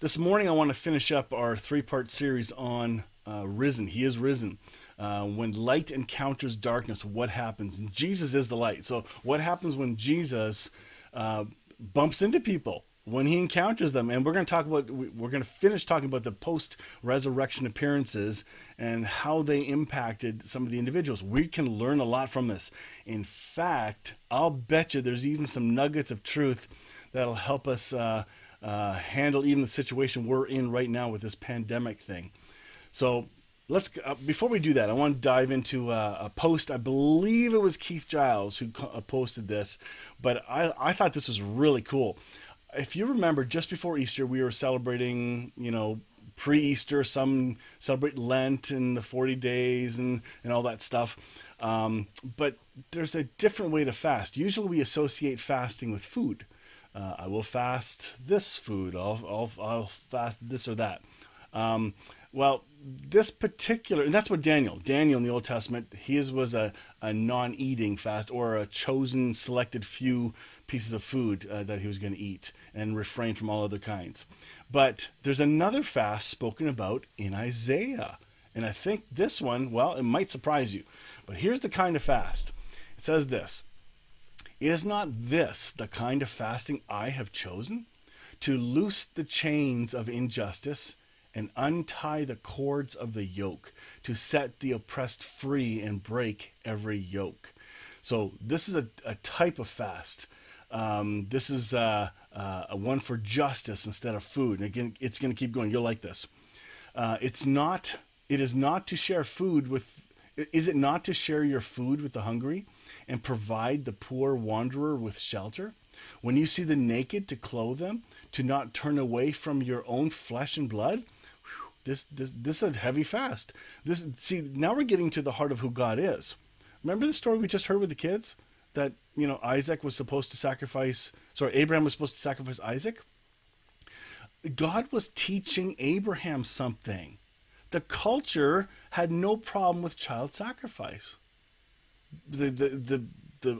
This morning I want to finish up our three-part series on risen. He is risen. When light encounters darkness, what happens? And Jesus is the light. So what happens when Jesus bumps into people, when he encounters them? And we're going to finish talking about the post-resurrection appearances and how they impacted some of the individuals. We can learn a lot from this. In fact, I'll bet you there's even some nuggets of truth that'll help us handle even the situation we're in right now with this pandemic thing. So let's before we do that, I want to dive into a post. I believe it was Keith Giles who posted this, but I thought this was really cool. If you remember, just before Easter, we were celebrating, you know, pre-Easter. Some celebrate Lent and the 40 days and all that stuff. But there's a different way to fast. Usually we associate fasting with food. I will fast this food. I'll fast this or that. Well, this particular, and that's what Daniel in the Old Testament, his was a non-eating fast, or a chosen, selected few pieces of food that he was going to eat and refrain from all other kinds. But there's another fast spoken about in Isaiah. And I think this one, well, it might surprise you. But here's the kind of fast. It says this: "Is not this the kind of fasting I have chosen? To loose the chains of injustice and untie the cords of the yoke, to set the oppressed free and break every yoke." So this is a type of fast. This is a one for justice instead of food. And again, it's going to keep going. You'll like this. Is it not to share your food with the hungry and provide the poor wanderer with shelter? When you see the naked, to clothe them, to not turn away from your own flesh and blood? Whew, this is a heavy fast. Now we're getting to the heart of who God is. Remember the story we just heard with the kids? That, you know, Abraham was supposed to sacrifice Isaac? God was teaching Abraham something. The culture had no problem with child sacrifice. The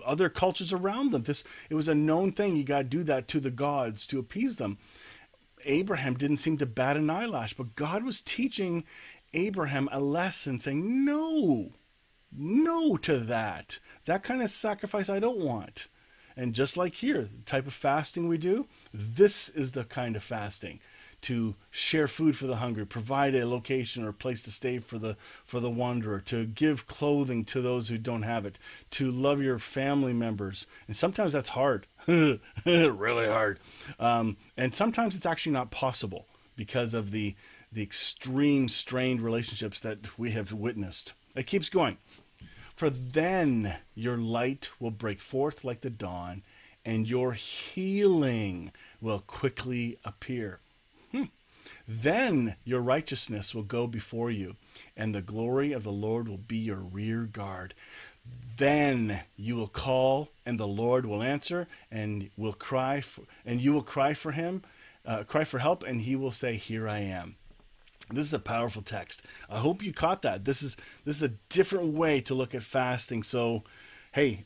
other cultures around them, it was a known thing. You got to do that to the gods to appease them. Abraham didn't seem to bat an eyelash, but God was teaching Abraham a lesson, saying, no to that. That kind of sacrifice I don't want. And just like here, the type of fasting we do, this is the kind of fasting: to share food for the hungry, provide a location or place to stay for the wanderer, to give clothing to those who don't have it, to love your family members. And sometimes that's hard, really hard. And sometimes it's actually not possible because of the extreme strained relationships that we have witnessed. It keeps going. "For then your light will break forth like the dawn, and your healing will quickly appear. Then your righteousness will go before you, and the glory of the Lord will be your rear guard. Then you will call, and the Lord will answer, and you will cry for help, and he will say, 'Here I am.'" This is a powerful text. I hope you caught that. This is a different way to look at fasting. So, hey,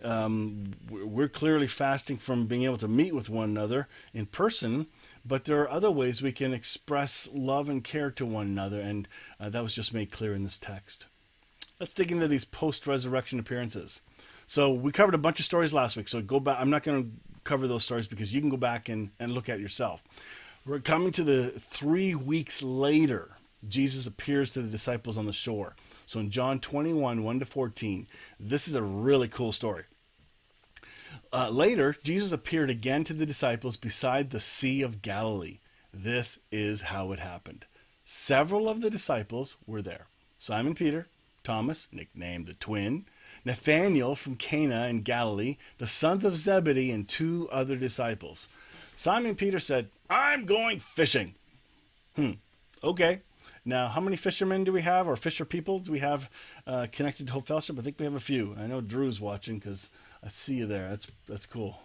we're clearly fasting from being able to meet with one another in person, but there are other ways we can express love and care to one another, and that was just made clear in this text. Let's dig into these post-resurrection appearances. So we covered a bunch of stories last week, so go back. I'm not going to cover those stories because you can go back and look at it yourself. We're coming to the 3 weeks later. Jesus appears to the disciples on the shore. So in John 21, 1-14, this is a really cool story. Later, Jesus appeared again to the disciples beside the Sea of Galilee. This is how it happened. Several of the disciples were there: Simon Peter, Thomas, nicknamed the Twin, Nathanael from Cana in Galilee, the sons of Zebedee, and two other disciples. Simon Peter said, "I'm going fishing." Okay. Now, how many fishermen do we have, or fisher people do we have connected to Hope Fellowship? I think we have a few. I know Drew's watching because I see you there. That's cool.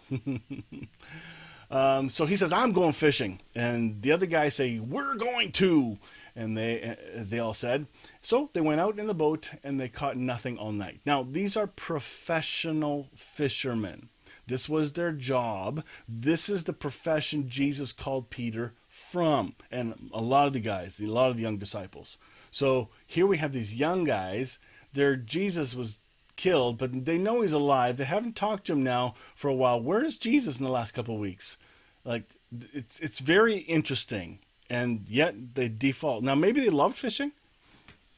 So he says, "I'm going fishing." And the other guys say, "We're going too." And they all said. So they went out in the boat and they caught nothing all night. Now, these are professional fishermen. This was their job. This is the profession Jesus called Peter from? And a lot of the guys, a lot of the young disciples. So here we have these young guys. Their Jesus was killed, but they know he's alive. They haven't talked to him now for a while. Where is Jesus in the last couple of weeks? Like, it's very interesting. And yet they default. Now, maybe they loved fishing.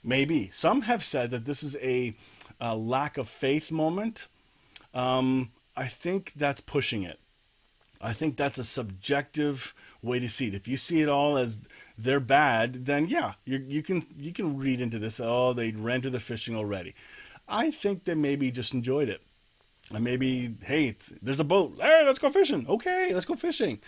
Maybe. Some have said that this is a lack of faith moment. I think that's pushing it. I think that's a subjective way to see it. If you see it all as they're bad, then yeah, you can read into this. Oh, they ran to the fishing already. I think they maybe just enjoyed it. And maybe, hey, there's a boat. Hey, let's go fishing. Okay, let's go fishing.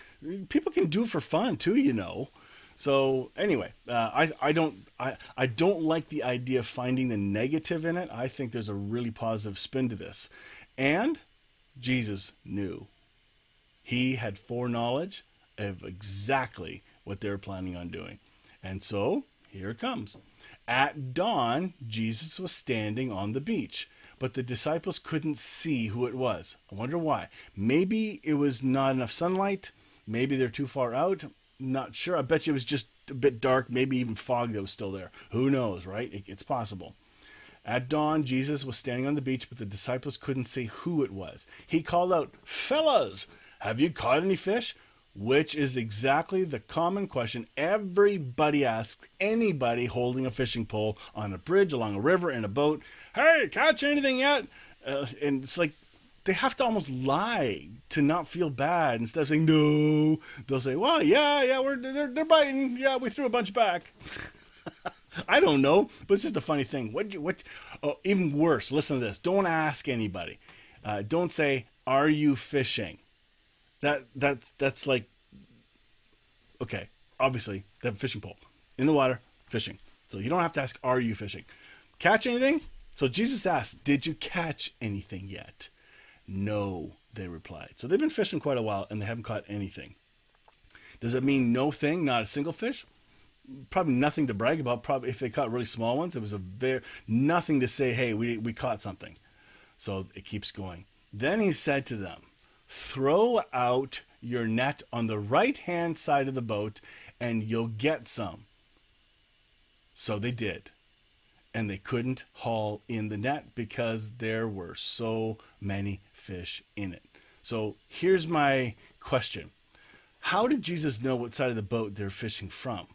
People can do it for fun too, you know. So anyway, I don't like the idea of finding the negative in it. I think there's a really positive spin to this. And Jesus knew. He had foreknowledge of exactly what they were planning on doing. And so here it comes. At dawn, Jesus was standing on the beach, but the disciples couldn't see who it was. I wonder why. Maybe it was not enough sunlight. Maybe they're too far out. Not sure. I bet you it was just a bit dark, maybe even fog that was still there. Who knows, right? It's possible. At dawn, Jesus was standing on the beach, but the disciples couldn't see who it was. He called out, "Fellas, have you caught any fish?" Which is exactly the common question everybody asks anybody holding a fishing pole on a bridge, along a river, in a boat. Hey, catch anything yet? And it's like they have to almost lie to not feel bad. Instead of saying no, they'll say, well, yeah, they're biting. Yeah, we threw a bunch back. I don't know, but it's just a funny thing. Oh, even worse, listen to this. Don't ask anybody. Don't say, are you fishing? That's like, okay, obviously they have a fishing pole in the water, fishing. So you don't have to ask, are you fishing? Catch anything? So Jesus asked, did you catch anything yet? No, they replied. So they've been fishing quite a while and they haven't caught anything. Does it mean no thing, not a single fish? Probably nothing to brag about. Probably if they caught really small ones, it was nothing to say, hey, we caught something. So it keeps going. Then he said to them, throw out your net on the right-hand side of the boat and you'll get some. So they did. And they couldn't haul in the net because there were so many fish in it. So here's my question. How did Jesus know what side of the boat they're fishing from?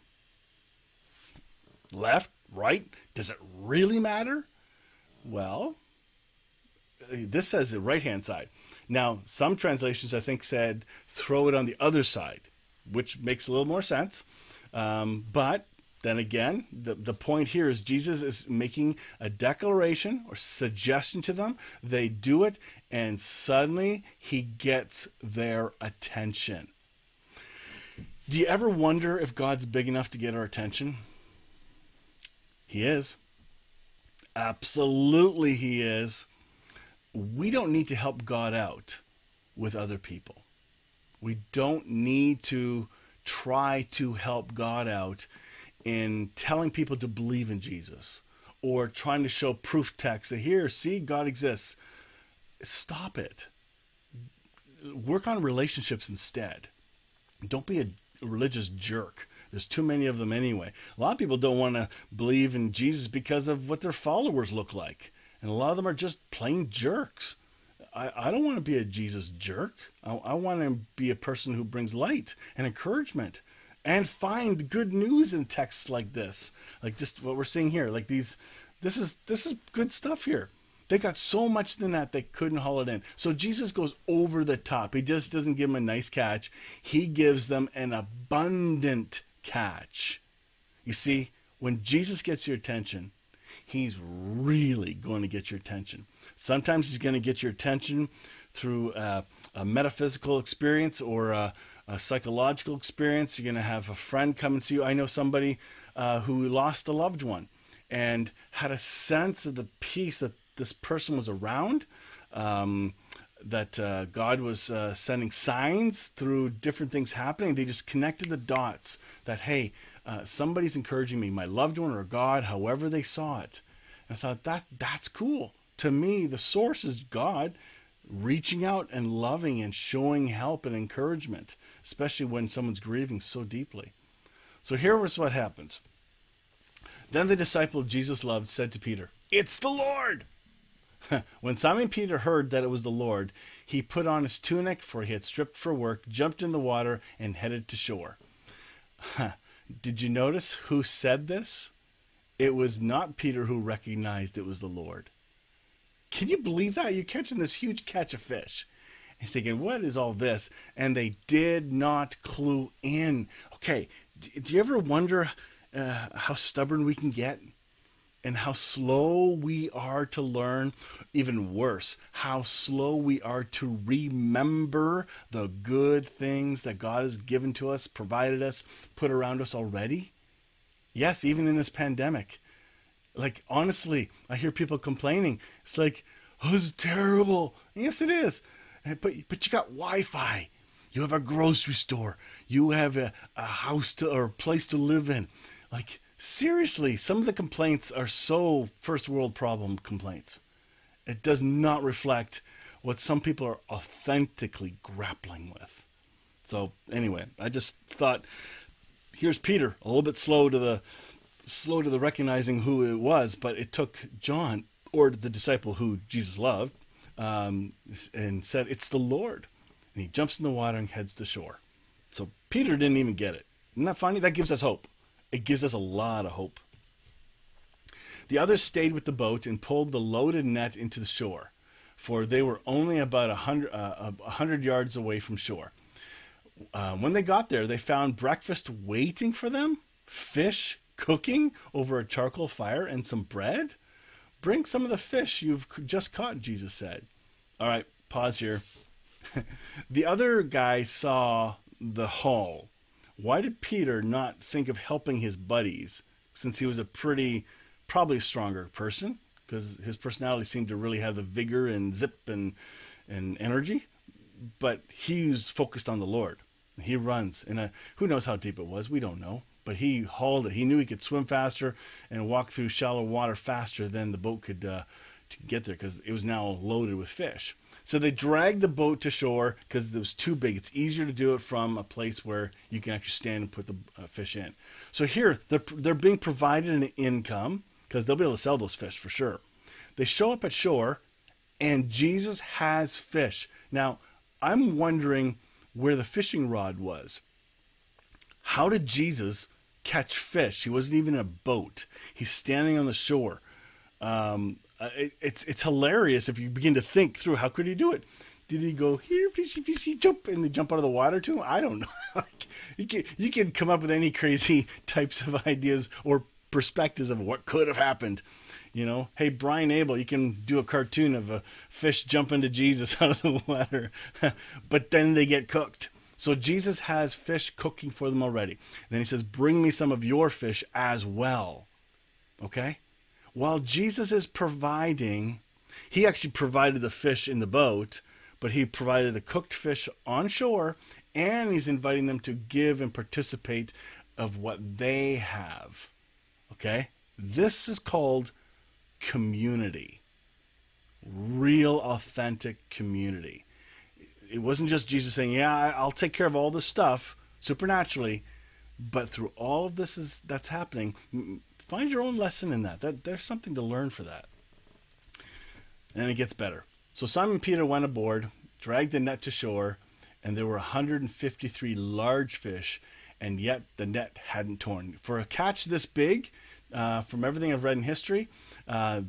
Left? Right? Does it really matter? Well, this says the right-hand side. Now, some translations, I think, said throw it on the other side, which makes a little more sense. But then again, the point here is Jesus is making a declaration or suggestion to them. They do it, and suddenly he gets their attention. Do you ever wonder if God's big enough to get our attention? He is. Absolutely, he is. We don't need to help God out with other people. We don't need to try to help God out in telling people to believe in Jesus or trying to show proof text that here, see, God exists. Stop it. Work on relationships instead. Don't be a religious jerk. There's too many of them anyway. A lot of people don't want to believe in Jesus because of what their followers look like. And a lot of them are just plain jerks. I don't want to be a Jesus jerk. I want to be a person who brings light and encouragement and find good news in texts like this. Like just what we're seeing here. Like these, this is good stuff here. They got so much in the net they couldn't haul it in. So Jesus goes over the top. He just doesn't give them a nice catch. He gives them an abundant catch. You see, when Jesus gets your attention, he's really going to get your attention. Sometimes he's going to get your attention through a metaphysical experience or a psychological experience. You're going to have a friend come and see you. I know somebody who lost a loved one and had a sense of the peace that this person was around, that God was sending signs through different things happening. They just connected the dots that, hey, somebody's encouraging me, my loved one or God, however they saw it. And I thought, that's cool. To me, the source is God reaching out and loving and showing help and encouragement, especially when someone's grieving so deeply. So here was what happens. Then the disciple Jesus loved said to Peter, "It's the Lord!" When Simon Peter heard that it was the Lord, he put on his tunic, for he had stripped for work, jumped in the water, and headed to shore. Did you notice who said this? It was not Peter who recognized it was the Lord. Can you believe that? You're catching this huge catch of fish. You're thinking, what is all this? And they did not clue in. Okay, do you ever wonder how stubborn we can get? And how slow we are to learn, even worse, how slow we are to remember the good things that God has given to us, provided us, put around us already. Yes, even in this pandemic. Like, honestly, I hear people complaining. It's like, oh, this is terrible. Yes, it is. But you got Wi-Fi. You have a grocery store. You have a house to, or a place to live in. Like, seriously, some of the complaints are so first world problem complaints. It does not reflect what some people are authentically grappling with. So anyway, I just thought, here's Peter, a little bit slow to the recognizing who it was, but it took John, or the disciple who Jesus loved, and said, "It's the Lord," and he jumps in the water and heads to shore. So Peter didn't even get it. Isn't that funny? That gives us hope. It gives us a lot of hope. The others stayed with the boat and pulled the loaded net into the shore, for they were only about 100 yards away from shore. When they got there, they found breakfast waiting for them, fish cooking over a charcoal fire and some bread. "Bring some of the fish you've just caught," Jesus said. All right, pause here. The other guy saw the haul. Why did Peter not think of helping his buddies, since he was probably a stronger person, because his personality seemed to really have the vigor and zip and energy, but he was focused on the Lord. He runs, and who knows how deep it was, we don't know, but he hauled it. He knew he could swim faster and walk through shallow water faster than the boat could to get there, because it was now loaded with fish. So they dragged the boat to shore because it was too big. It's easier to do it from a place where you can actually stand and put the fish in. So here, they're being provided an income because they'll be able to sell those fish for sure. They show up at shore, and Jesus has fish. Now, I'm wondering where the fishing rod was. How did Jesus catch fish? He wasn't even in a boat. He's standing on the shore. It's hilarious if you begin to think through, how could he do it? Did he go, "Here, fishy, fishy, jump," and they jump out of the water too? I don't know. You can come up with any crazy types of ideas or perspectives of what could have happened. You know, hey, Brian Abel, you can do a cartoon of a fish jumping to Jesus out of the water, but then they get cooked. So Jesus has fish cooking for them already. And then he says, "Bring me some of your fish as well." Okay? While Jesus is providing, he actually provided the fish in the boat, but he provided the cooked fish on shore, and he's inviting them to give and participate of what they have. Okay? This is called community. Real, authentic community. It wasn't just Jesus saying, "Yeah, I'll take care of all this stuff supernaturally," but through all of this that's happening, find your own lesson in that. There's something to learn for that. And it gets better. So Simon Peter went aboard, dragged the net to shore, and there were 153 large fish, and yet the net hadn't torn. For a catch this big, from everything I've read in history,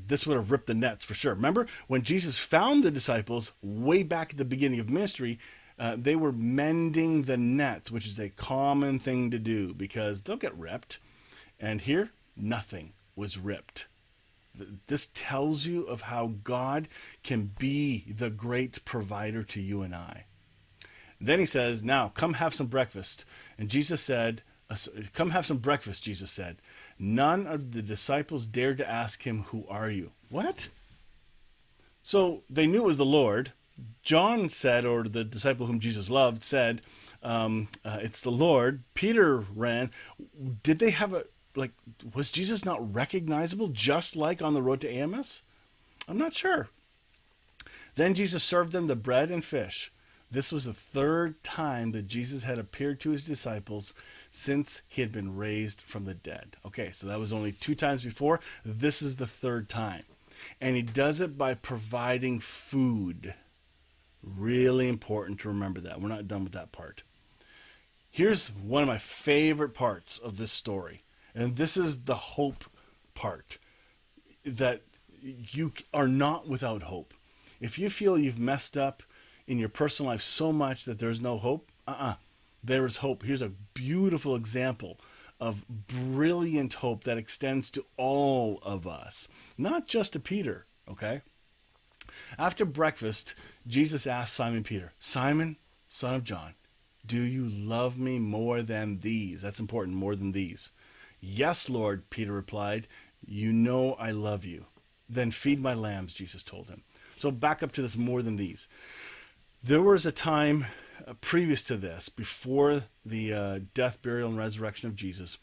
this would have ripped the nets for sure. Remember, when Jesus found the disciples way back at the beginning of ministry, they were mending the nets, which is a common thing to do because they'll get ripped. And here, nothing was ripped. This tells you of how God can be the great provider to you and I. Then he says, "Now come have some breakfast." And Jesus said, "Come have some breakfast," Jesus said. None of the disciples dared to ask him, "Who are you?" What? So they knew it was the Lord. John said, or the disciple whom Jesus loved said, "It's the Lord." Peter ran. Did they have was Jesus not recognizable, just like on the road to Emmaus? I'm not sure. Then Jesus served them the bread and fish. This was the third time that Jesus had appeared to his disciples since he had been raised from the dead. Okay, so that was only two times before. This is the third time. And he does it by providing food. Really important to remember that. We're not done with that part. Here's one of my favorite parts of this story. And this is the hope part, that you are not without hope. If you feel you've messed up in your personal life so much that there's no hope, there is hope. Here's a beautiful example of brilliant hope that extends to all of us, not just to Peter, okay? After breakfast, Jesus asked Simon Peter, "Simon, son of John, do you love me more than these?" That's important, more than these. "Yes, Lord," Peter replied. "You know I love you." "Then feed my lambs," Jesus told him. So back up to this more than these. There was a time previous to this, before the death, burial, and resurrection of Jesus,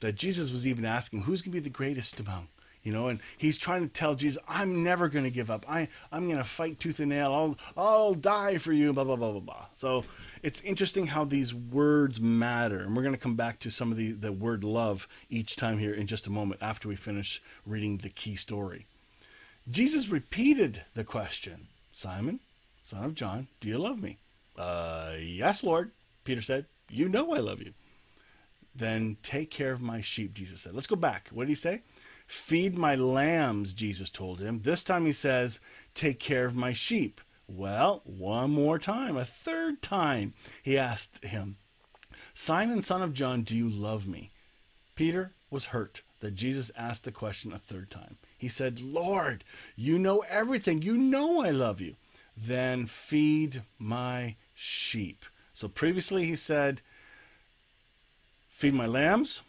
that Jesus was even asking, who's going to be the greatest among? You know, and he's trying to tell Jesus, I'm never going to give up. I'm going to fight tooth and nail. I'll die for you, blah, blah, blah, blah, blah. So it's interesting how these words matter. And we're going to come back to some of the word love each time here in just a moment after we finish reading the key story. Jesus repeated the question, "Simon, son of John, do you love me?" "Yes, Lord," Peter said. "You know I love you." "Then take care of my sheep," Jesus said. Let's go back. What did he say? "Feed my lambs," Jesus told him. This time he says, "Take care of my sheep." Well, one more time, a third time, he asked him, "Simon, son of John, do you love me?" Peter was hurt that Jesus asked the question a third time. He said, "Lord, you know everything. You know I love you." "Then feed my sheep." So previously he said, "Feed my lambs,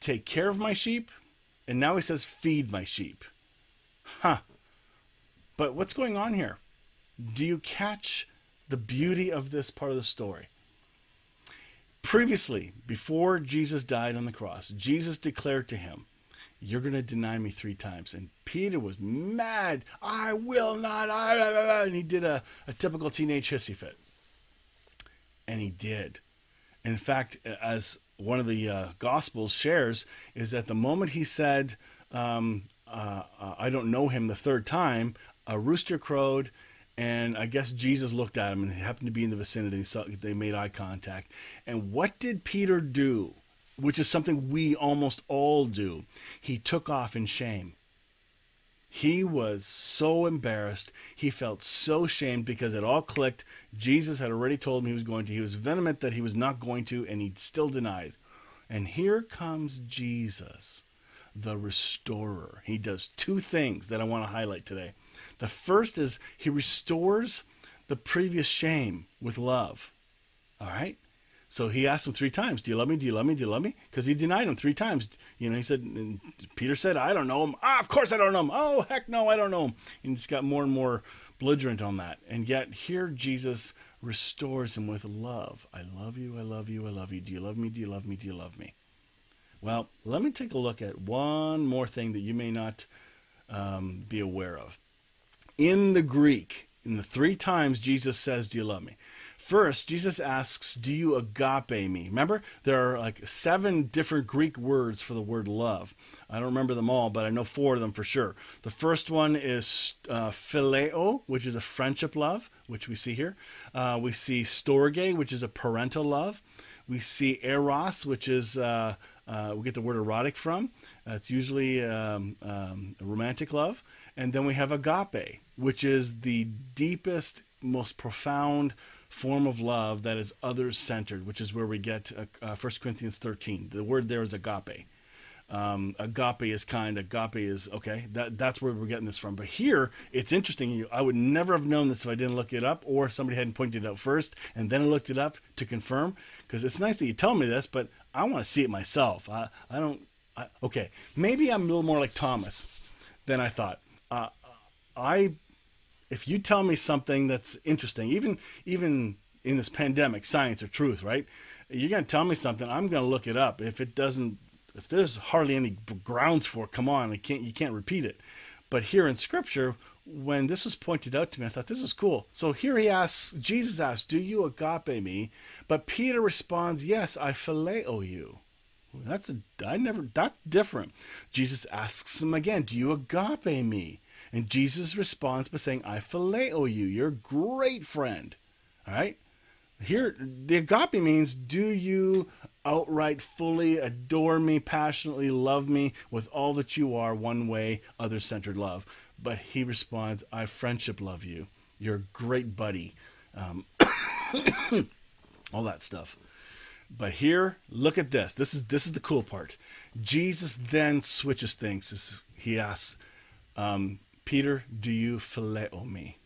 take care of my sheep," and now he says, "Feed my sheep." But what's going on here? Do you catch the beauty of this part of the story? Previously, before Jesus died on the cross, Jesus declared to him, "You're going to deny me three times." And Peter was mad. "I will not." And he did a typical teenage hissy fit. And he did. In fact, as one of the Gospels shares, is that the moment he said, "I don't know him," the third time, a rooster crowed, and I guess Jesus looked at him, and he happened to be in the vicinity, so they made eye contact. And what did Peter do? Which is something we almost all do. He took off in shame. He was so embarrassed. He felt so shamed because it all clicked. Jesus had already told him he was going to. He was vehement that he was not going to, and he still denied. And here comes Jesus, the restorer. He does two things that I want to highlight today. The first is he restores the previous shame with love. All right? So he asked him three times, "Do you love me? Do you love me? Do you love me?" Because he denied him three times. You know, he said, and Peter said, "I don't know him." "Ah, of course I don't know him." "Oh, heck no, I don't know him." And he just got more and more belligerent on that. And yet here Jesus restores him with love. "I love you, I love you, I love you. Do you love me? Do you love me? Do you love me?" Well, let me take a look at one more thing that you may not be aware of. In the Greek, in the three times Jesus says, "Do you love me?" First, Jesus asks, "Do you agape me?" Remember, there are like 7 different Greek words for the word love. I don't remember them all, but I know 4 of them for sure. The first one is phileo, which is a friendship love, which we see here. We see storge, which is a parental love. We see eros, which is, we get the word erotic from. It's usually a romantic love. And then we have agape, which is the deepest, most profound form of love that is others-centered, which is where we get 1 Corinthians 13. The word there is agape. Agape is kind. Agape is, okay, that's where we're getting this from. But here, it's interesting. I would never have known this if I didn't look it up, or somebody hadn't pointed it out first, and then I looked it up to confirm, because it's nice that you tell me this, but I want to see it myself. Okay, maybe I'm a little more like Thomas than I thought. If you tell me something that's interesting, even in this pandemic, science or truth, right? You're going to tell me something, I'm going to look it up. If there's hardly any grounds for it, come on, you can't repeat it. But here in Scripture, when this was pointed out to me, I thought, this is cool. So here he asks, Jesus asks, do you agape me? But Peter responds, yes, I phileo you. That's different. Jesus asks him again, do you agape me? And Jesus responds by saying, I phileo you. You're a great friend. All right. Here, the agape means, do you outright fully adore me, passionately love me with all that you are, one way, other-centered love? But he responds, I friendship love you. You're a great buddy. All that stuff. But here, look at this. This is the cool part. Jesus then switches things. He asks, Peter, do you phileo me?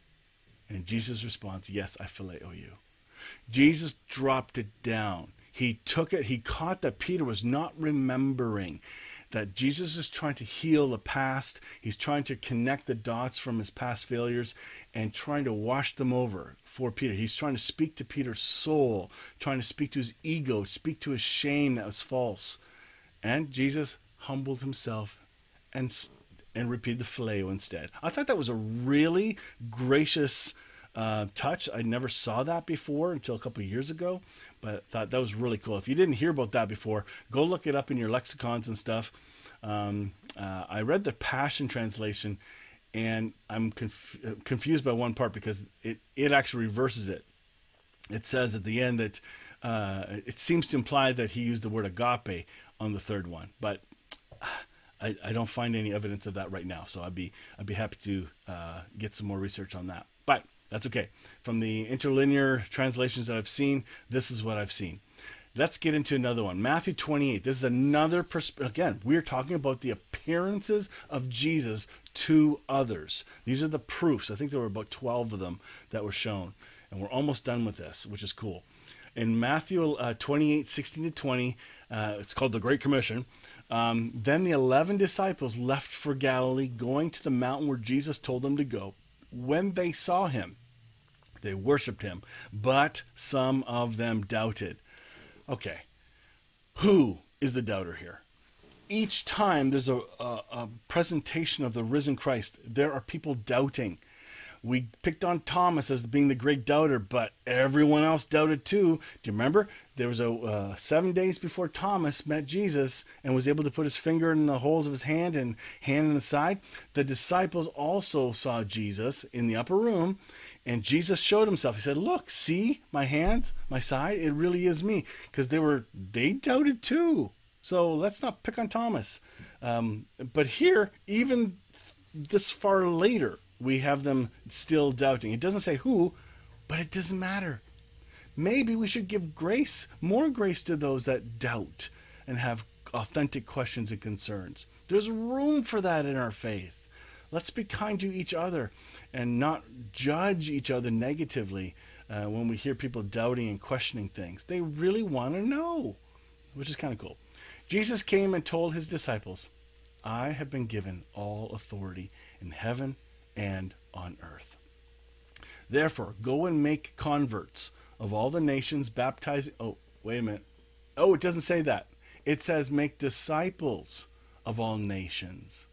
And Jesus responds, yes, I phileo you. Jesus dropped it down. He took it. He caught that Peter was not remembering, that Jesus is trying to heal the past. He's trying to connect the dots from his past failures and trying to wash them over for Peter. He's trying to speak to Peter's soul, trying to speak to his ego, speak to his shame that was false. And Jesus humbled himself and repeated the phileo instead. I thought that was a really gracious touch. I never saw that before until a couple of years ago, but I thought that was really cool. If you didn't hear about that before, go look it up in your lexicons and stuff. I read the Passion Translation, and I'm confused by one part because it actually reverses it. It says at the end that it seems to imply that he used the word agape on the third one, but I don't find any evidence of that right now. So I'd be happy to get some more research on that. But that's okay. From the interlinear translations that I've seen, this is what I've seen. Let's get into another one. Matthew 28. This is another perspective. Again, we're talking about the appearances of Jesus to others. These are the proofs. I think there were about 12 of them that were shown. And we're almost done with this, which is cool. In Matthew 28, 16-20, it's called the Great Commission. Then the 11 disciples left for Galilee, going to the mountain where Jesus told them to go. When they saw him, they worshiped him, but some of them doubted. Okay, who is the doubter here? Each time there's a presentation of the risen Christ, there are people doubting. We picked on Thomas as being the great doubter, but everyone else doubted too. Do you remember? There was 7 days before Thomas met Jesus and was able to put his finger in the holes of his hand and hand in the side. The disciples also saw Jesus in the upper room, and Jesus showed himself. He said, look, see my hands, my side? It really is me. Because they doubted too. So let's not pick on Thomas. But here, even this far later, we have them still doubting. It doesn't say who, but it doesn't matter. Maybe we should give grace, more grace to those that doubt and have authentic questions and concerns. There's room for that in our faith. Let's be kind to each other and not judge each other negatively when we hear people doubting and questioning things. They really want to know, which is kind of cool. Jesus came and told his disciples, I have been given all authority in heaven and on earth. Therefore, go and make converts of all the nations, baptizing. Oh, wait a minute. Oh, it doesn't say that. It says make disciples of all nations,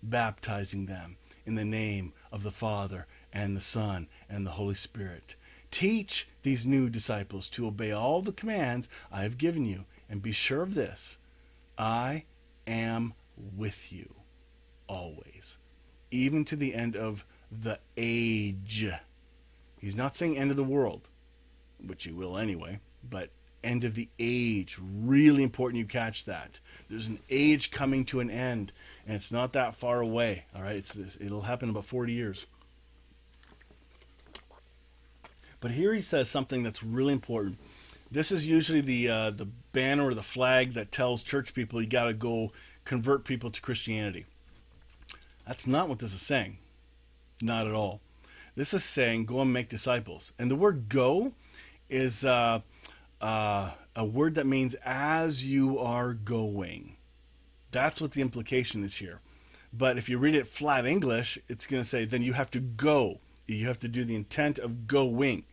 baptizing them in the name of the Father and the Son and the Holy Spirit. Teach these new disciples to obey all the commands I have given you, and be sure of this, I am with you always, even to the end of the age. He's not saying end of the world, which he will anyway, but end of the age. Really important you catch that. There's an age coming to an end, and it's not that far away. All right, it'll happen in about 40 years. But here he says something that's really important. This is usually the banner or the flag that tells church people you got to go convert people to Christianity. That's not what this is saying. Not at all. This is saying go and make disciples. And the word go is a word that means as you are going. That's what the implication is here. But if you read it flat English, it's going to say then you have to go. You have to do the intent of going.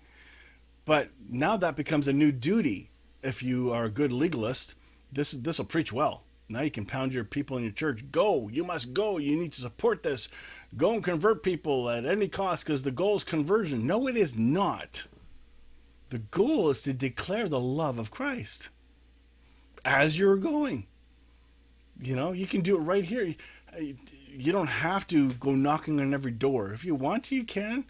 But now that becomes a new duty. If you are a good legalist, this will preach well. Now you can pound your people in your church. Go. You must go. You need to support this. Go and convert people at any cost because the goal is conversion. No, it is not. The goal is to declare the love of Christ as you're going. You know, you can do it right here. You don't have to go knocking on every door. If you want to, you can.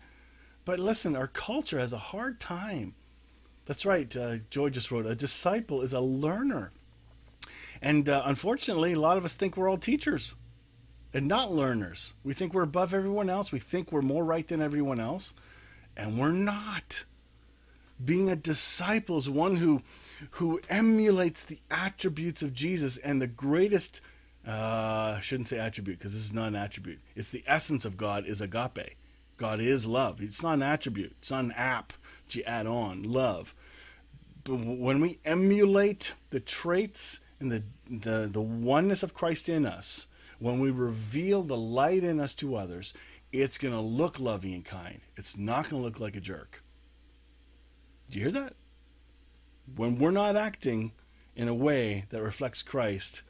But listen, our culture has a hard time. That's right. Joy just wrote, a disciple is a learner. And unfortunately, a lot of us think we're all teachers and not learners. We think we're above everyone else. We think we're more right than everyone else. And we're not. Being a disciple is one who emulates the attributes of Jesus. And the greatest, I shouldn't say attribute because this is not an attribute. It's the essence of God is agape. God is love. It's not an attribute. It's not an app that you add on, love. But when we emulate the traits and the oneness of Christ in us, when we reveal the light in us to others, it's going to look loving and kind. It's not going to look like a jerk. Do you hear that? When we're not acting in a way that reflects Christ,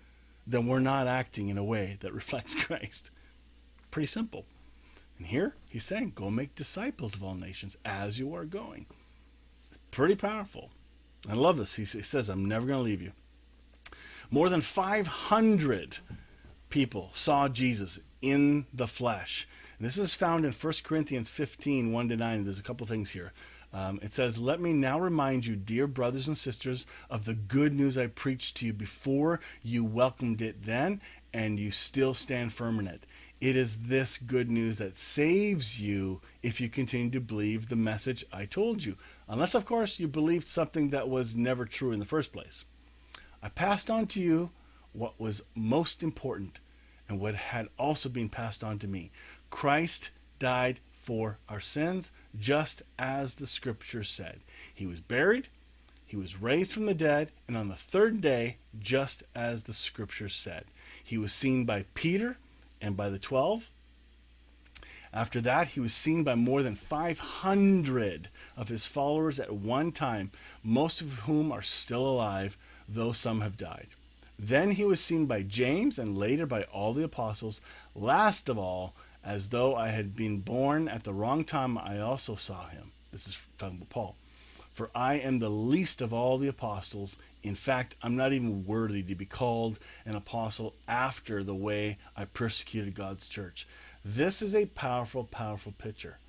then we're not acting in a way that reflects Christ. Pretty simple. And here he's saying, go make disciples of all nations as you are going. It's pretty powerful. I love this. He says, I'm never going to leave you. More than 500 people saw Jesus in the flesh. And this is found in 1 Corinthians 15, 1-9. There's a couple things here. It says, let me now remind you, dear brothers and sisters, of the good news I preached to you before. You welcomed it then, and you still stand firm in it. It is this good news that saves you if you continue to believe the message I told you. Unless, of course, you believed something that was never true in the first place. I passed on to you what was most important and what had also been passed on to me. Christ died for our sins, just as the scripture said. He was buried, he was raised from the dead, and on the third day, just as the scripture said. He was seen by Peter and by the 12. After that, he was seen by more than 500 of his followers at one time, most of whom are still alive, though some have died. Then he was seen by James and later by all the apostles. Last of all, as though I had been born at the wrong time, I also saw him. This is talking about Paul. For I am the least of all the apostles. In fact, I'm not even worthy to be called an apostle after the way I persecuted God's church. This is a powerful, powerful picture.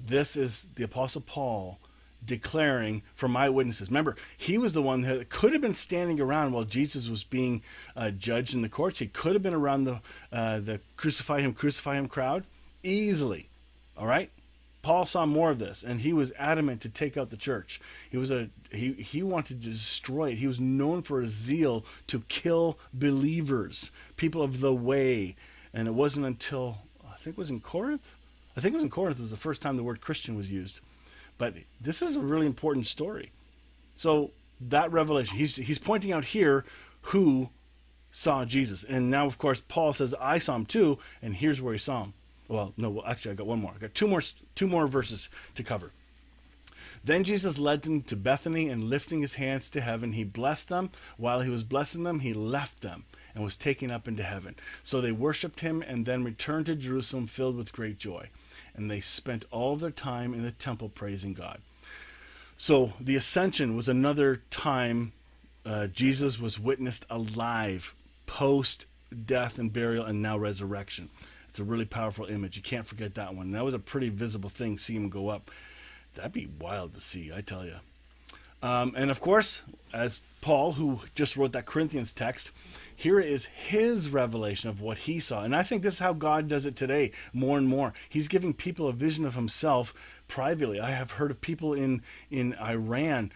This is the Apostle Paul declaring from eyewitnesses. Remember, he was the one that could have been standing around while Jesus was being judged in the courts. He could have been around the crucify him crowd easily. All right. Paul saw more of this, and he was adamant to take out the church. He wanted to destroy it. He was known for his zeal to kill believers, people of the way. And it wasn't until, I think it was in Corinth was the first time the word Christian was used. But this is a really important story. So that revelation, he's pointing out here who saw Jesus. And now, of course, Paul says, I saw him too. And here's where he saw him. Well, no, actually, I got one more. I got two more verses to cover. Then Jesus led them to Bethany, and lifting his hands to heaven, he blessed them. While he was blessing them, he left them and was taken up into heaven. So they worshiped him and then returned to Jerusalem filled with great joy. And they spent all their time in the temple praising God. So the ascension was another time Jesus was witnessed alive post-death and burial and now resurrection. It's a really powerful image. You can't forget that one. That was a pretty visible thing, see him go up. That'd be wild to see, I tell you. And of course, as Paul, who just wrote that Corinthians text, here is his revelation of what he saw. And I think this is how God does it today more and more. He's giving people a vision of himself privately. I have heard of people in Iran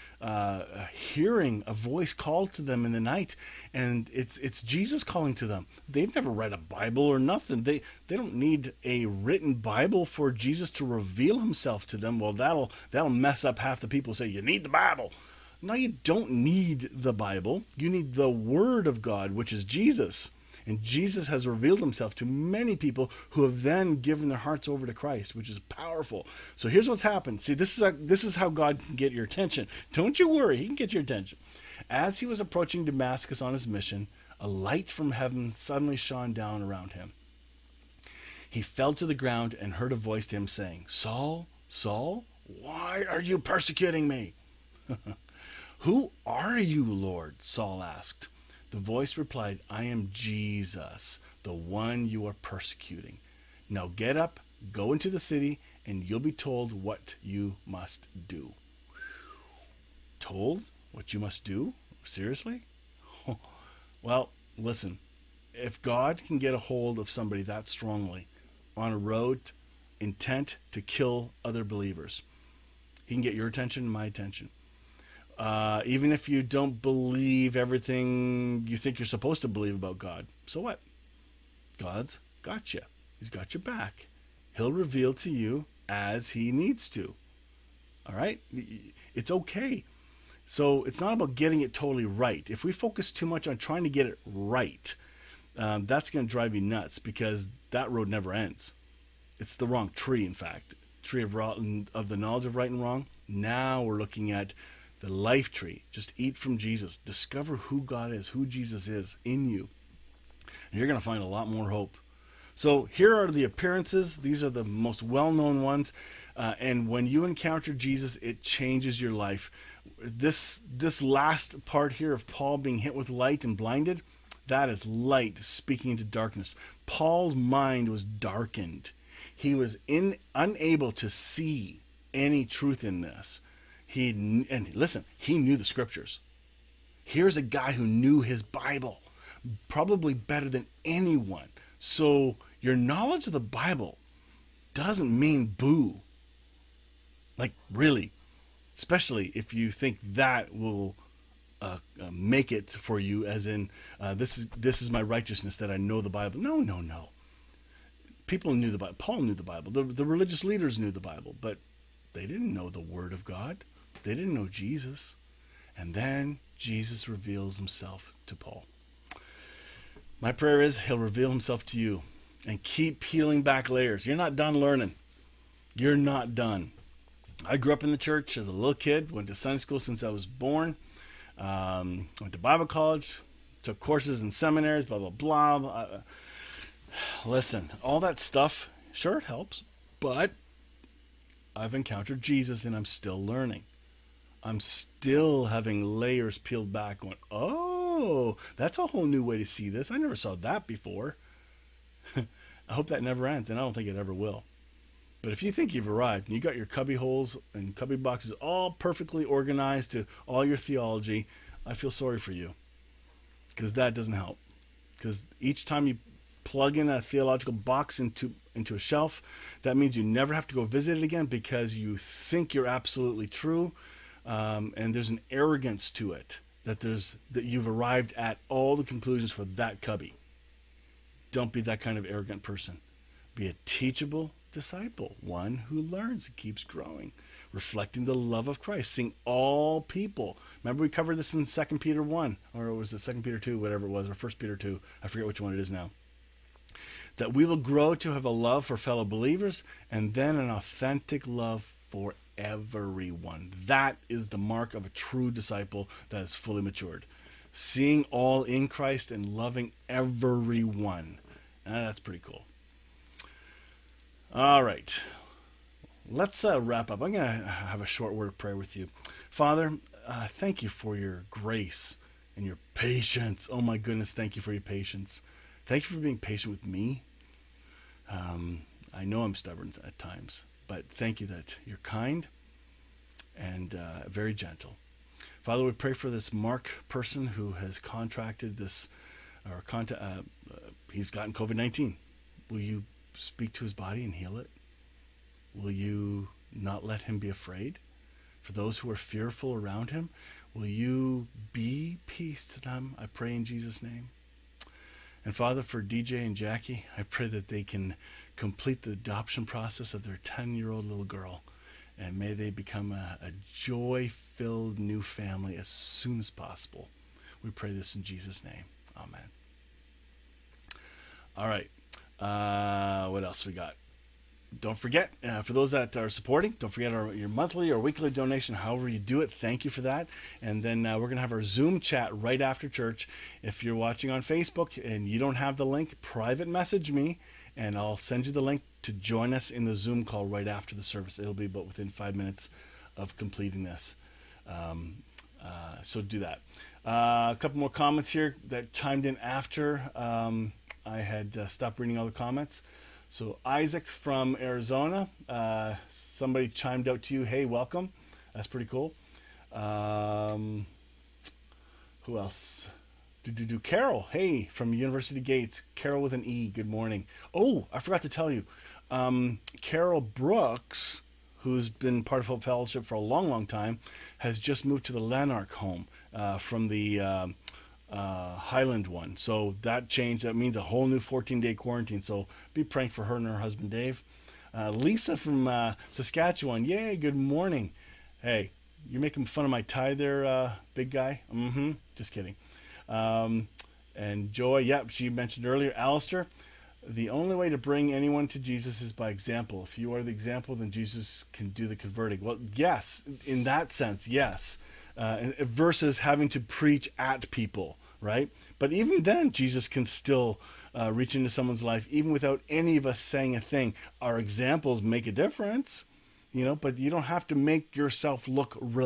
hearing a voice called to them in the night, and it's Jesus calling to them. They've never read a Bible or nothing. They don't need a written Bible for Jesus to reveal himself to them. Well, that'll mess up half the people who say, you need the Bible. No, you don't need the Bible. You need the Word of God, which is Jesus. And Jesus has revealed himself to many people who have then given their hearts over to Christ, which is powerful. So here's what's happened. See, this is how God can get your attention. Don't you worry. He can get your attention. As he was approaching Damascus on his mission, a light from heaven suddenly shone down around him. He fell to the ground and heard a voice to him saying, "Saul, Saul, why are you persecuting me?" "Who are you, Lord?" Saul asked. The voice replied, "I am Jesus, the one you are persecuting. Now get up, go into the city, and you'll be told what you must do." Told what you must do? Seriously? Well, listen, if God can get a hold of somebody that strongly on a road intent to kill other believers, he can get your attention and my attention. Even if you don't believe everything you think you're supposed to believe about God, so what? God's got you. He's got your back. He'll reveal to you as he needs to. All right? It's okay. So it's not about getting it totally right. If we focus too much on trying to get it right, that's going to drive you nuts, because that road never ends. It's the wrong tree, in fact. Tree of the knowledge of right and wrong. Now we're looking at the life tree. Just eat from Jesus. Discover who God is, who Jesus is in you. And you're going to find a lot more hope. So here are the appearances. These are the most well-known ones. And when you encounter Jesus, it changes your life. This last part here of Paul being hit with light and blinded, that is light speaking into darkness. Paul's mind was darkened. He was unable to see any truth in this. He knew the scriptures. Here's a guy who knew his Bible probably better than anyone. So your knowledge of the Bible doesn't mean boo. Like, really. Especially if you think that will make it for you, as in, this is my righteousness, that I know the Bible. No. People knew the Bible. Paul knew the Bible. The religious leaders knew the Bible, but they didn't know the Word of God. They didn't know Jesus. And then Jesus reveals himself to Paul. My prayer is he'll reveal himself to you and keep peeling back layers. You're not done learning. You're not done. I grew up in the church as a little kid, went to Sunday school since I was born, went to Bible college, took courses in seminaries, blah, blah, blah, blah. Listen, all that stuff, sure, it helps, but I've encountered Jesus and I'm still learning. I'm still having layers peeled back going, oh, that's a whole new way to see this. I never saw that before. I hope that never ends, and I don't think it ever will. But if you think you've arrived and you got your cubby holes and cubby boxes all perfectly organized to all your theology, I feel sorry for you, because that doesn't help. Because each time you plug in a theological box into a shelf, that means you never have to go visit it again, because you think you're absolutely true. And there's an arrogance to it that you've arrived at all the conclusions for that cubby. Don't be that kind of arrogant person. Be a teachable disciple, one who learns and keeps growing, reflecting the love of Christ, seeing all people. Remember, we covered this in 2 Peter 1, or was it 2 Peter 2, whatever it was, or 1 Peter 2, I forget which one it is now. That we will grow to have a love for fellow believers, and then an authentic love for everyone. That is the mark of a true disciple that is fully matured. Seeing all in Christ and loving everyone. That's pretty cool. All right, let's wrap up. I'm going to have a short word of prayer with you. Father, thank you for your grace and your patience. Oh my goodness, thank you for your patience. Thank you for being patient with me. I know I'm stubborn at times, but thank you that you're kind and very gentle. Father, we pray for this Mark person who has contracted this, or he's gotten COVID-19. Will you speak to his body and heal it? Will you not let him be afraid? For those who are fearful around him, will you be peace to them? I pray in Jesus' name. And Father, for DJ and Jackie, I pray that they can complete the adoption process of their 10-year-old little girl. And may they become a joy-filled new family as soon as possible. We pray this in Jesus' name. Amen. All right. What else we got? Don't forget, for those that are supporting, don't forget your monthly or weekly donation, however you do it. Thank you for that. And then we're going to have our Zoom chat right after church. If you're watching on Facebook and you don't have the link, private message me, and I'll send you the link to join us in the Zoom call right after the service. It'll be about within 5 minutes of completing this. So do that. A couple more comments here that chimed in after I had stopped reading all the comments. So Isaac from Arizona, somebody chimed out to you, hey, welcome. That's pretty cool. Who else? Carol, hey, from University Gates. Carol with an E, good morning. Oh, I forgot to tell you. Carol Brooks, who's been part of Hope Fellowship for a long, long time, has just moved to the Lanark home from the Highland one. So that changed. That means a whole new 14-day quarantine. So be praying for her and her husband, Dave. Lisa from Saskatchewan. Yay, good morning. Hey, you're making fun of my tie there, big guy? Mm-hmm. Just kidding. And Joy, yep, she mentioned earlier. Alistair, the only way to bring anyone to Jesus is by example. If you are the example, then Jesus can do the converting. Well, yes, in that sense, yes. Versus having to preach at people, right? But even then, Jesus can still reach into someone's life, even without any of us saying a thing. Our examples make a difference, you know, but you don't have to make yourself look real.